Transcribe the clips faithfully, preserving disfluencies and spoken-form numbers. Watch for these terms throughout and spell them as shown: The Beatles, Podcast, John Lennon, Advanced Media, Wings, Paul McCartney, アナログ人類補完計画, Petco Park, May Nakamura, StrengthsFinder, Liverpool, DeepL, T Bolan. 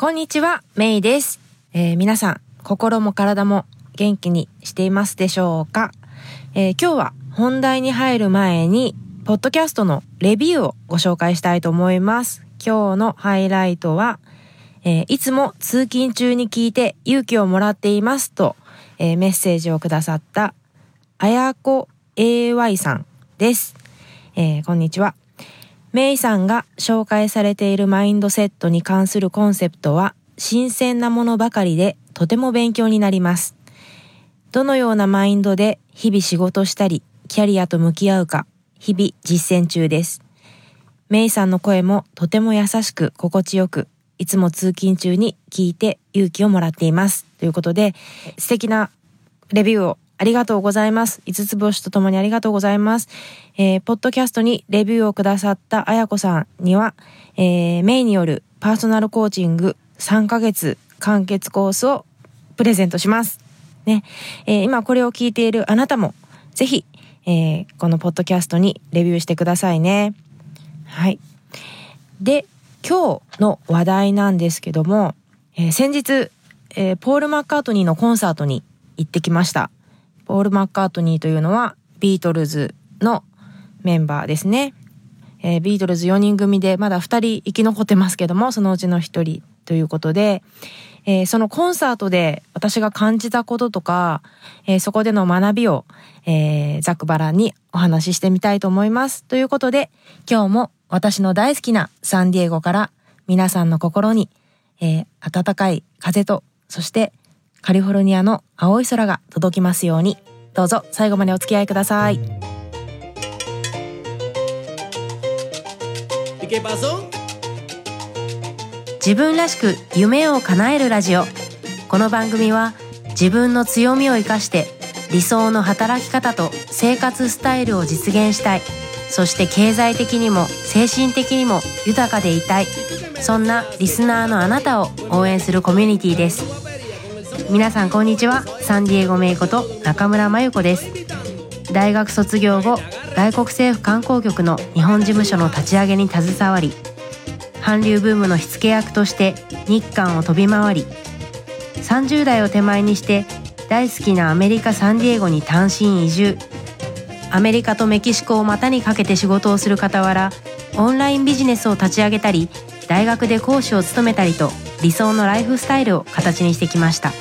こんにちは、メイです。えー、皆さん心も体も元気にしていますでしょうか。えー、今日は本題に入る前にポッドキャストのレビューをご紹介したいと思います。今日のハイライトは、えー、いつも通勤中に聞いて勇気をもらっていますと、えー、メッセージをくださったあやこ エーワイ さんです。えー、こんにちは。メイさんが紹介されているマインドセットに関するコンセプトは新鮮なものばかりでとても勉強になります。どのようなマインドで日々仕事したりキャリアと向き合うか日々実践中です。メイさんの声もとても優しく心地よくいつも通勤中に聞いて勇気をもらっています。ということで素敵なレビューをありがとうございます。五つ星とともにありがとうございます。えー、ポッドキャストにレビューをくださったあやこさんには、えー、メイによるパーソナルコーチングさんかげつ完結コースをプレゼントします。ね、えー、今これを聞いているあなたもぜひ、えー、このポッドキャストにレビューしてくださいね。はい。で、今日の話題なんですけども、えー、先日、えー、ポール・マッカートニーのコンサートに行ってきました。ポール・マッカートニーというのはビートルズのメンバーですね。えー、ビートルズよにん組でまだふたり生き残ってますけども、そのうちのひとりということで、えー、そのコンサートで私が感じたこととか、えー、そこでの学びを、えー、ざくばらんにお話ししてみたいと思います。ということで、今日も私の大好きなサンディエゴから皆さんの心に、えー、温かい風と、そしてカリフォルニアの青い空が届きますように、どうぞ最後までお付き合いください。自分らしく夢を叶えるラジオ。この番組は自分の強みを生かして理想の働き方と生活スタイルを実現したい、そして経済的にも精神的にも豊かでいたい、そんなリスナーのあなたを応援するコミュニティです。皆さんこんにちは、サンディエゴメイコと中村真由子です。大学卒業後、外国政府観光局の日本事務所の立ち上げに携わり、韓流ブームの火付け役として日韓を飛び回り、さんじゅう代を手前にして大好きなアメリカ・サンディエゴに単身移住、アメリカとメキシコを股にかけて仕事をする傍ら、オンラインビジネスを立ち上げたり、大学で講師を務めたりと、理想のライフスタイルを形にしてきました。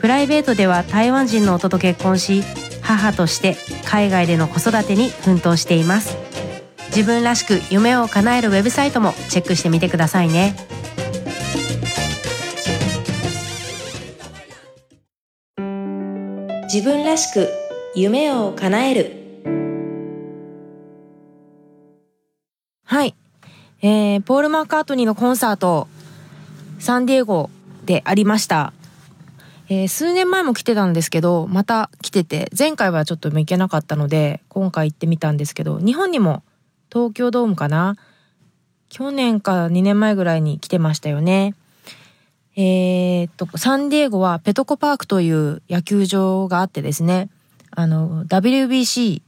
プライベートでは台湾人の夫と結婚し、母として海外での子育てに奮闘しています。自分らしく夢を叶えるウェブサイトもチェックしてみてくださいね。自分らしく夢を叶える。はい、えー、ポール・マッカートニーのコンサート、サンディエゴでありました。えー、数年前も来てたんですけど、また来てて、前回はちょっと行けなかったので今回行ってみたんですけど、日本にも東京ドームかな、去年かにねんまえぐらいに来てましたよね。えー、っとサンディエゴはペトコパークという野球場があってですね、あの ダブリュービーシ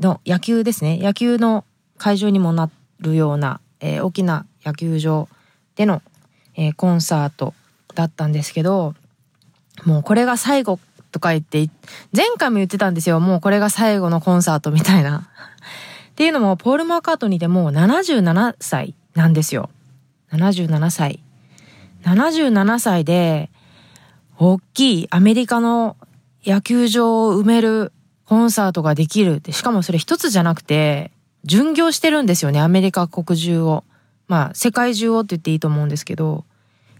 ー の野球ですね、野球の会場にもなるような、えー、大きな野球場での、えー、コンサートだったんですけど、もうこれが最後とか言って、前回も言ってたんですよ、もうこれが最後のコンサートみたいなっていうのも、ポール・マッカートニーでもうななじゅうななさいなんですよ。ななじゅうななさいななじゅうななさいで大きいアメリカの野球場を埋めるコンサートができるって、しかもそれ一つじゃなくて巡業してるんですよね、アメリカ国中を、まあ世界中をって言っていいと思うんですけど、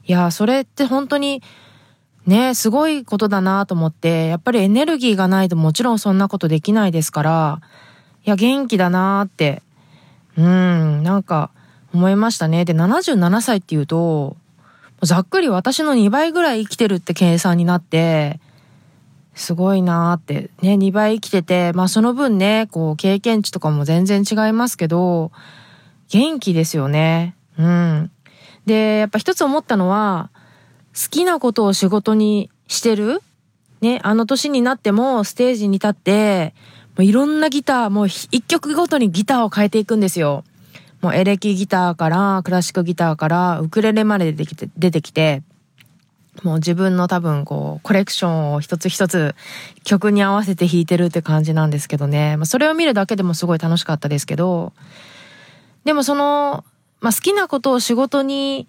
いやー、それって本当にね、すごいことだなと思って、やっぱりエネルギーがないともちろんそんなことできないですから、いや元気だなってうーんなんか思いましたね。で、ななじゅうななさいっていうとざっくり私のにばいぐらい生きてるって計算になって、すごいなってね、にばい生きてて、まあその分ね、こう経験値とかも全然違いますけど元気ですよね。うん。で、やっぱ一つ思ったのは、好きなことを仕事にしてるね、あの年になってもステージに立って、もういろんなギター、もう一曲ごとにギターを変えていくんですよ。もうエレキギターからクラシックギターからウクレレまで出てきて、出てきてもう自分の多分こうコレクションを一つ一つ曲に合わせて弾いてるって感じなんですけどね、まあ、それを見るだけでもすごい楽しかったですけど、でもその、まあ、好きなことを仕事に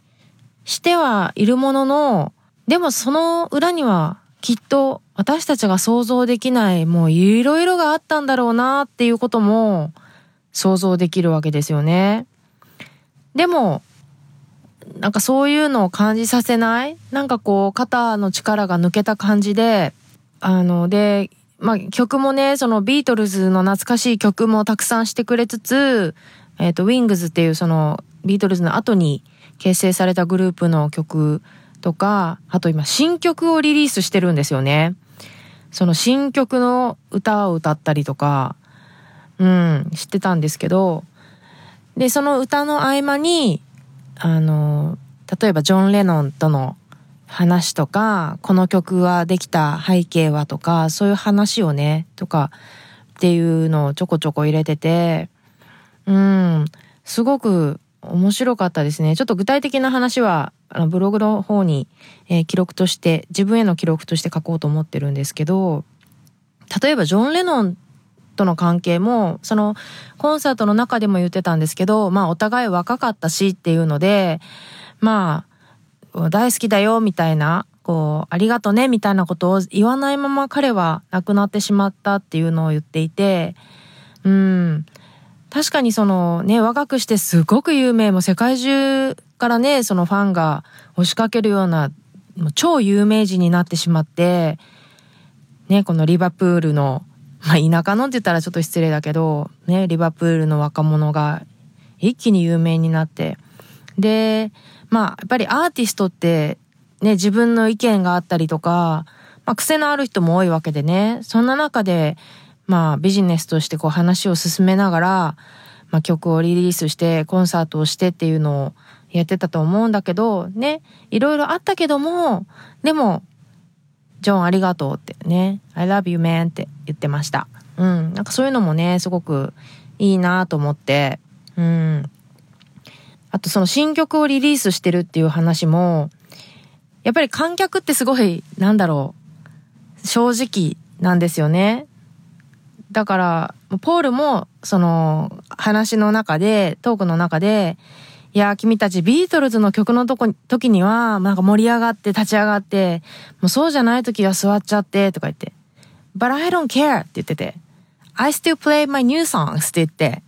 してはいるものの、でもその裏にはきっと私たちが想像できないもういろいろがあったんだろうなっていうことも想像できるわけですよね。でもなんかそういうのを感じさせない、なんかこう肩の力が抜けた感じで、あのでまあ曲もね、そのビートルズの懐かしい曲もたくさんしてくれつつ、えっとウィングズっていうそのビートルズの後に結成されたグループの曲とか、あと今新曲をリリースしてるんですよね。その新曲の歌を歌ったりとか、うん、知ってたんですけど、でその歌の合間にあの例えばジョン・レノンとの話とか、この曲はできた背景はとか、そういう話をねとかっていうのをちょこちょこ入れてて、うん、すごく面白かったですね。ちょっと具体的な話はブログの方に、えー、記録として自分への記録として書こうと思ってるんですけど、例えばジョン・レノンとの関係もそのコンサートの中でも言ってたんですけど、まあお互い若かったしっていうので、まあ大好きだよみたいな、こうありがとねみたいなことを言わないまま彼は亡くなってしまったっていうのを言っていて、うん。確かにそのね、若くしてすごく有名、もう世界中からね、そのファンが押しかけるようなもう超有名人になってしまって、ね、このリバプールの、まあ田舎のって言ったらちょっと失礼だけど、ね、リバプールの若者が一気に有名になって、で、まあやっぱりアーティストってね、自分の意見があったりとか、まあ癖のある人も多いわけでね、そんな中で、まあ、ビジネスとしてこう話を進めながら、まあ、曲をリリースしてコンサートをしてっていうのをやってたと思うんだけどね、いろいろあったけども、でもジョンありがとうってね、 I love you man って言ってました。うん、なんかそういうのもねすごくいいなと思って、うん。あとその新曲をリリースしてるっていう話も、やっぱり観客ってすごいなんだろう正直なんですよね。だからポールもその話の中でトークの中で、いや君たちビートルズの曲のとこ時にはなんか盛り上がって立ち上がって、もうそうじゃない時は座っちゃってとか言って、 But I don't care って言ってて、 I still play my new songs って言って、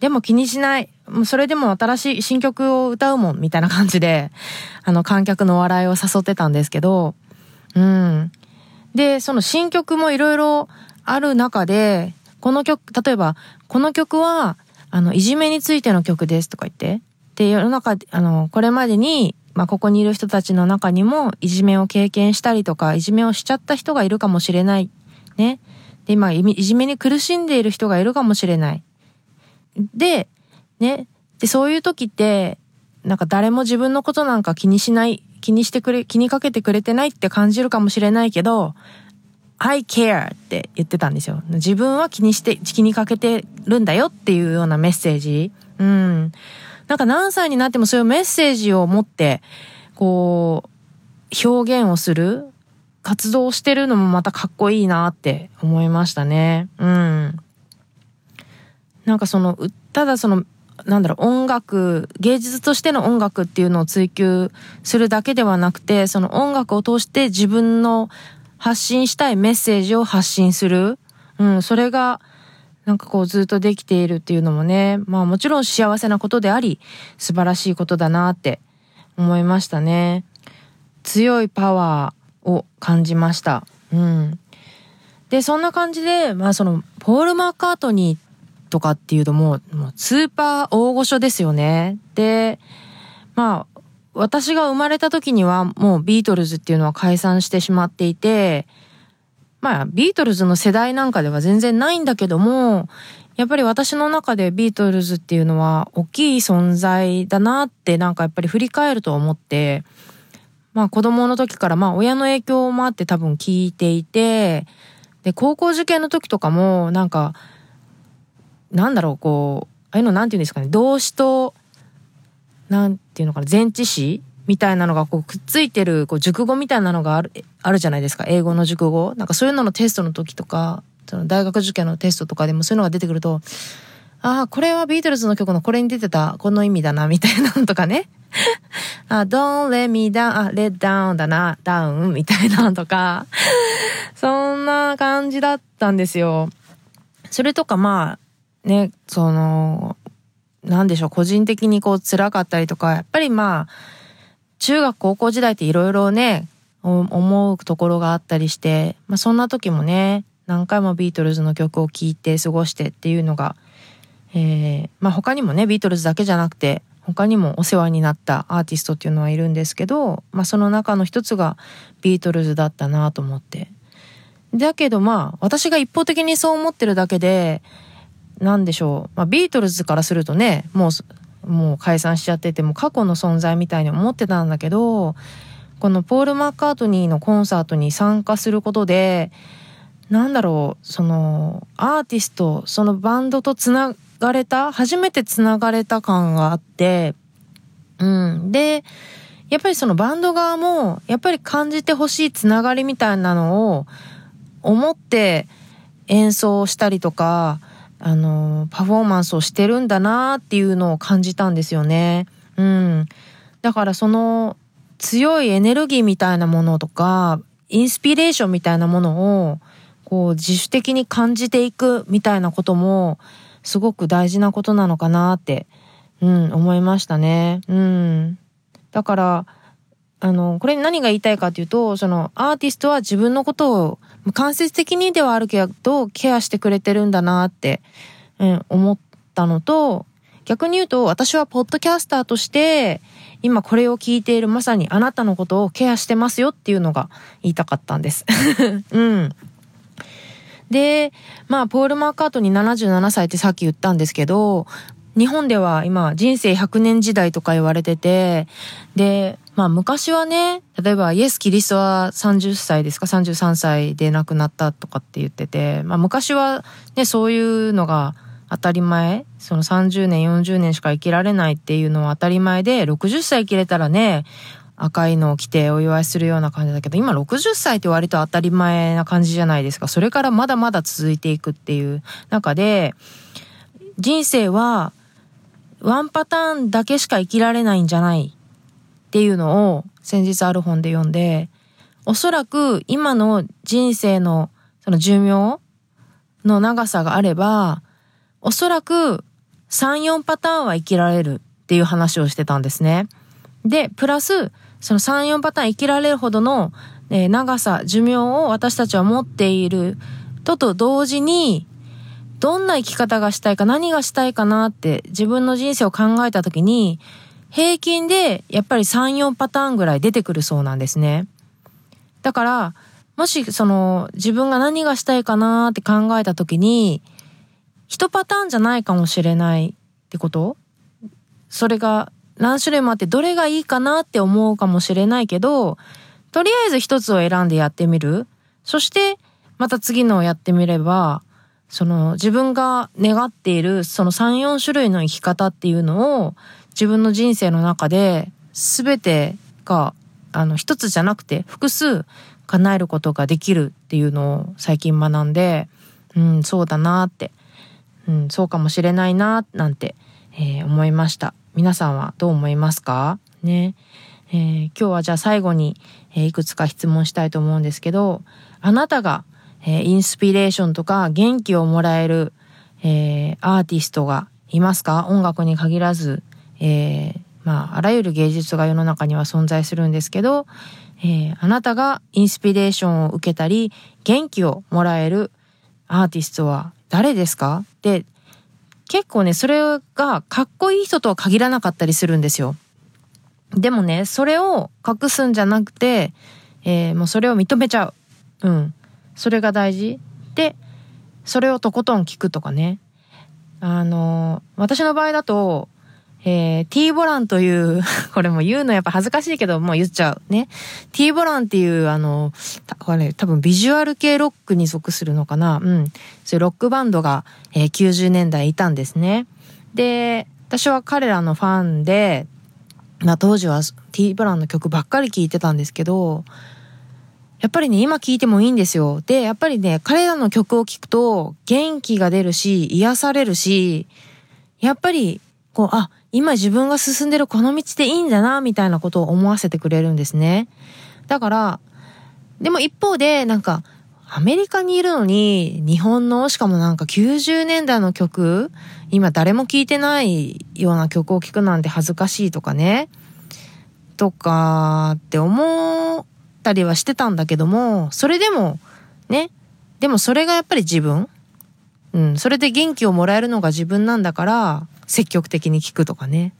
でも気にしない、もうそれでも新しい新曲を歌うもんみたいな感じで、あの観客の笑いを誘ってたんですけど、うん。でその新曲もいろいろある中で、この曲、例えばこの曲はあのいじめについての曲ですとか言って、で世の中あのこれまでに、まあ、ここにいる人たちの中にもいじめを経験したりとかいじめをしちゃった人がいるかもしれないね。で今いじめに苦しんでいる人がいるかもしれない。でね、でそういう時ってなんか誰も自分のことなんか気にしない、気にしてくれ、気にかけてくれてないって感じるかもしれないけど。I care って言ってたんですよ。自分は気にして、気にかけてるんだよっていうようなメッセージ。うん。なんか何歳になってもそういうメッセージを持って、こう、表現をする、活動をしてるのもまたかっこいいなって思いましたね。うん。なんかその、ただその、なんだろう、音楽、芸術としての音楽っていうのを追求するだけではなくて、その音楽を通して自分の発信したいメッセージを発信する。うん、それが、なんかこうずっとできているっていうのもね、まあもちろん幸せなことであり、素晴らしいことだなって思いましたね。強いパワーを感じました。うん。で、そんな感じで、まあその、ポール・マッカートニーとかっていうともう、もうスーパー大御所ですよね。で、まあ、私が生まれた時にはもうビートルズっていうのは解散してしまっていて、まあビートルズの世代なんかでは全然ないんだけども、やっぱり私の中でビートルズっていうのは大きい存在だなってなんかやっぱり振り返ると思って、まあ子供の時からまあ親の影響もあって多分聞いていて、で高校受験の時とかもなんか、なんだろうこう、ああいうのなんていうんですかね、動詞となんていうのかな、前置詞みたいなのがこうくっついてるこう熟語みたいなのがある、あるじゃないですか、英語の熟語。なんかそういうののテストの時とか、その大学受験のテストとかでもそういうのが出てくると、ああ、これはビートルズの曲のこれに出てた、この意味だな、みたいなのとかね。あ、don't let me down, あ、let down だな、ダウンみたいなのとか。そんな感じだったんですよ。それとかまあ、ね、その、なんでしょう、個人的にこう辛かったりとか、やっぱりまあ、中学高校時代っていろいろね、思うところがあったりして、まあそんな時もね、何回もビートルズの曲を聴いて過ごしてっていうのが、えー、まあ他にもね、ビートルズだけじゃなくて他にもお世話になったアーティストっていうのはいるんですけど、まあその中の一つがビートルズだったなと思って。だけどまあ私が一方的にそう思ってるだけで、なんでしょう、まあ、ビートルズからするとね、もう、もう解散しちゃってて、もう過去の存在みたいに思ってたんだけど、このポール・マッカートニーのコンサートに参加することで、なんだろう、そのアーティスト、そのバンドとつながれた、初めてつながれた感があって、うん、でやっぱりそのバンド側もやっぱり感じてほしいつながりみたいなのを思って演奏したりとか、あのパフォーマンスをしてるんだなっていうのを感じたんですよね。うん、だからその強いエネルギーみたいなものとか、インスピレーションみたいなものをこう自主的に感じていくみたいなこともすごく大事なことなのかなって、うん、思いましたね。うん、だからあのこれ何が言いたいかというと、そのアーティストは自分のことを間接的にではあるけどケアしてくれてるんだなって、うん、思ったのと、逆に言うと私はポッドキャスターとして今これを聞いているまさにあなたのことをケアしてますよっていうのが言いたかったんですうんで、まあ、ポール・マッカートニーななじゅうななさいってさっき言ったんですけど、日本では今、人生ひゃくねん時代とか言われてて、で、まあ、昔はね、例えば、イエス・キリストはさんじゅっさいですか、さんじゅうさんさいで亡くなったとかって言ってて、まあ、昔はね、そういうのが当たり前、そのさんじゅうねん、よんじゅうねんしか生きられないっていうのは当たり前で、ろくじゅっさい生きれたらね、赤いのを着てお祝いするような感じだけど、今ろくじゅっさいって割と当たり前な感じじゃないですか。それからまだまだ続いていくっていう中で、人生はワンパターンだけしか生きられないんじゃないっていうのを先日ある本で読んで、おそらく今の人生のその寿命の長さがあれば、おそらくさん、よんパターンは生きられるっていう話をしてたんですね。で、プラスそのさん、よんパターン生きられるほどの、えー、長さ、寿命を私たちは持っているとと同時に、どんな生き方がしたいか、何がしたいかなって自分の人生を考えたときに、平均でやっぱりさん、よんパターンぐらい出てくるそうなんですね。だから、もしその自分が何がしたいかなって考えたときに、いちパターンじゃないかもしれないってこと?それが、何種類もあってどれがいいかなって思うかもしれないけど、とりあえず一つを選んでやってみる。そしてまた次のをやってみれば、その自分が願っているそのさん、よん種類の生き方っていうのを自分の人生の中で全てがあの一つじゃなくて複数叶えることができるっていうのを最近学んで、うん、そうだなって、うん、そうかもしれないななんて、えー、思いました。皆さんはどう思いますかね、えー、今日はじゃあ最後に、えー、いくつか質問したいと思うんですけど、あなたが、えー、インスピレーションとか元気をもらえる、えー、アーティストがいますか？音楽に限らず、えー、まああらゆる芸術が世の中には存在するんですけど、えー、あなたがインスピレーションを受けたり元気をもらえるアーティストは誰ですか？で、結構ね、それがかっこいい人とは限らなかったりするんですよ。でもね、それを隠すんじゃなくて、えー、もうそれを認めちゃう。うん。それが大事。で、それをとことん聞くとかね。あのー、私の場合だと、えー、T ボランという、これも言うのやっぱ恥ずかしいけど、もう言っちゃう。ね。T ボランっていう、あのー、これ多分ビジュアル系ロックに属するのかな。うん。そういうロックバンドが、えー、きゅうじゅうねんだいいたんですね。で、私は彼らのファンで、まあ、当時は T プランの曲ばっかり聴いてたんですけど、やっぱりね今聴いてもいいんですよ。でやっぱりね彼らの曲を聴くと元気が出るし癒されるし、やっぱりこうあ今自分が進んでるこの道でいいんだなみたいなことを思わせてくれるんですね。だからでも一方でなんかアメリカにいるのに日本のしかもなんかきゅうじゅうねんだいの曲今誰も聴いてないような曲を聴くなんて恥ずかしいとかねとかって思ったりはしてたんだけども、それでもねでもそれがやっぱり自分、うん、それで元気をもらえるのが自分なんだから積極的に聴くとかね、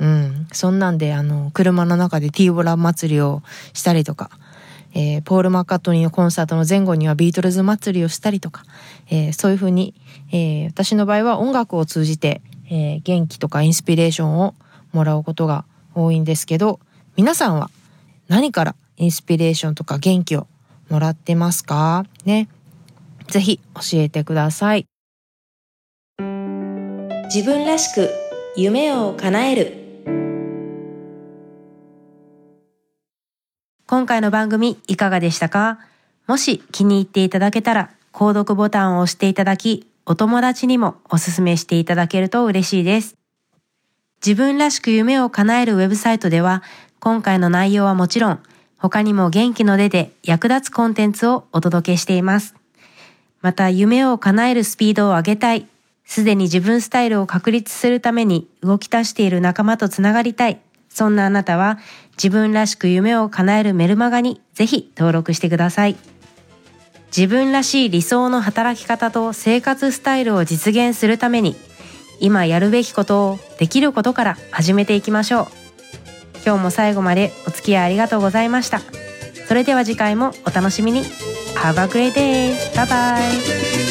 うん、そんなんであの車の中でティーボラ祭りをしたりとか、えー、ポール・マッカートニーのコンサートの前後にはビートルズ祭りをしたりとか、えー、そういう風に、えー、私の場合は音楽を通じて、えー、元気とかインスピレーションをもらうことが多いんですけど、皆さんは何からインスピレーションとか元気をもらってますかね。ぜひ教えてください。自分らしく夢を叶える。今回の番組いかがでしたか？もし気に入っていただけたら、購読ボタンを押していただき、お友達にもおすすめしていただけると嬉しいです。自分らしく夢を叶えるウェブサイトでは、今回の内容はもちろん、他にも元気の出で役立つコンテンツをお届けしています。また、夢を叶えるスピードを上げたい、すでに自分スタイルを確立するために動き出している仲間とつながりたい、そんなあなたは自分らしく夢を叶えるメルマガにぜひ登録してください。自分らしい理想の働き方と生活スタイルを実現するために、今やるべきことをできることから始めていきましょう。今日も最後までお付き合いありがとうございました。それでは次回もお楽しみに。Have a great day! Bye bye!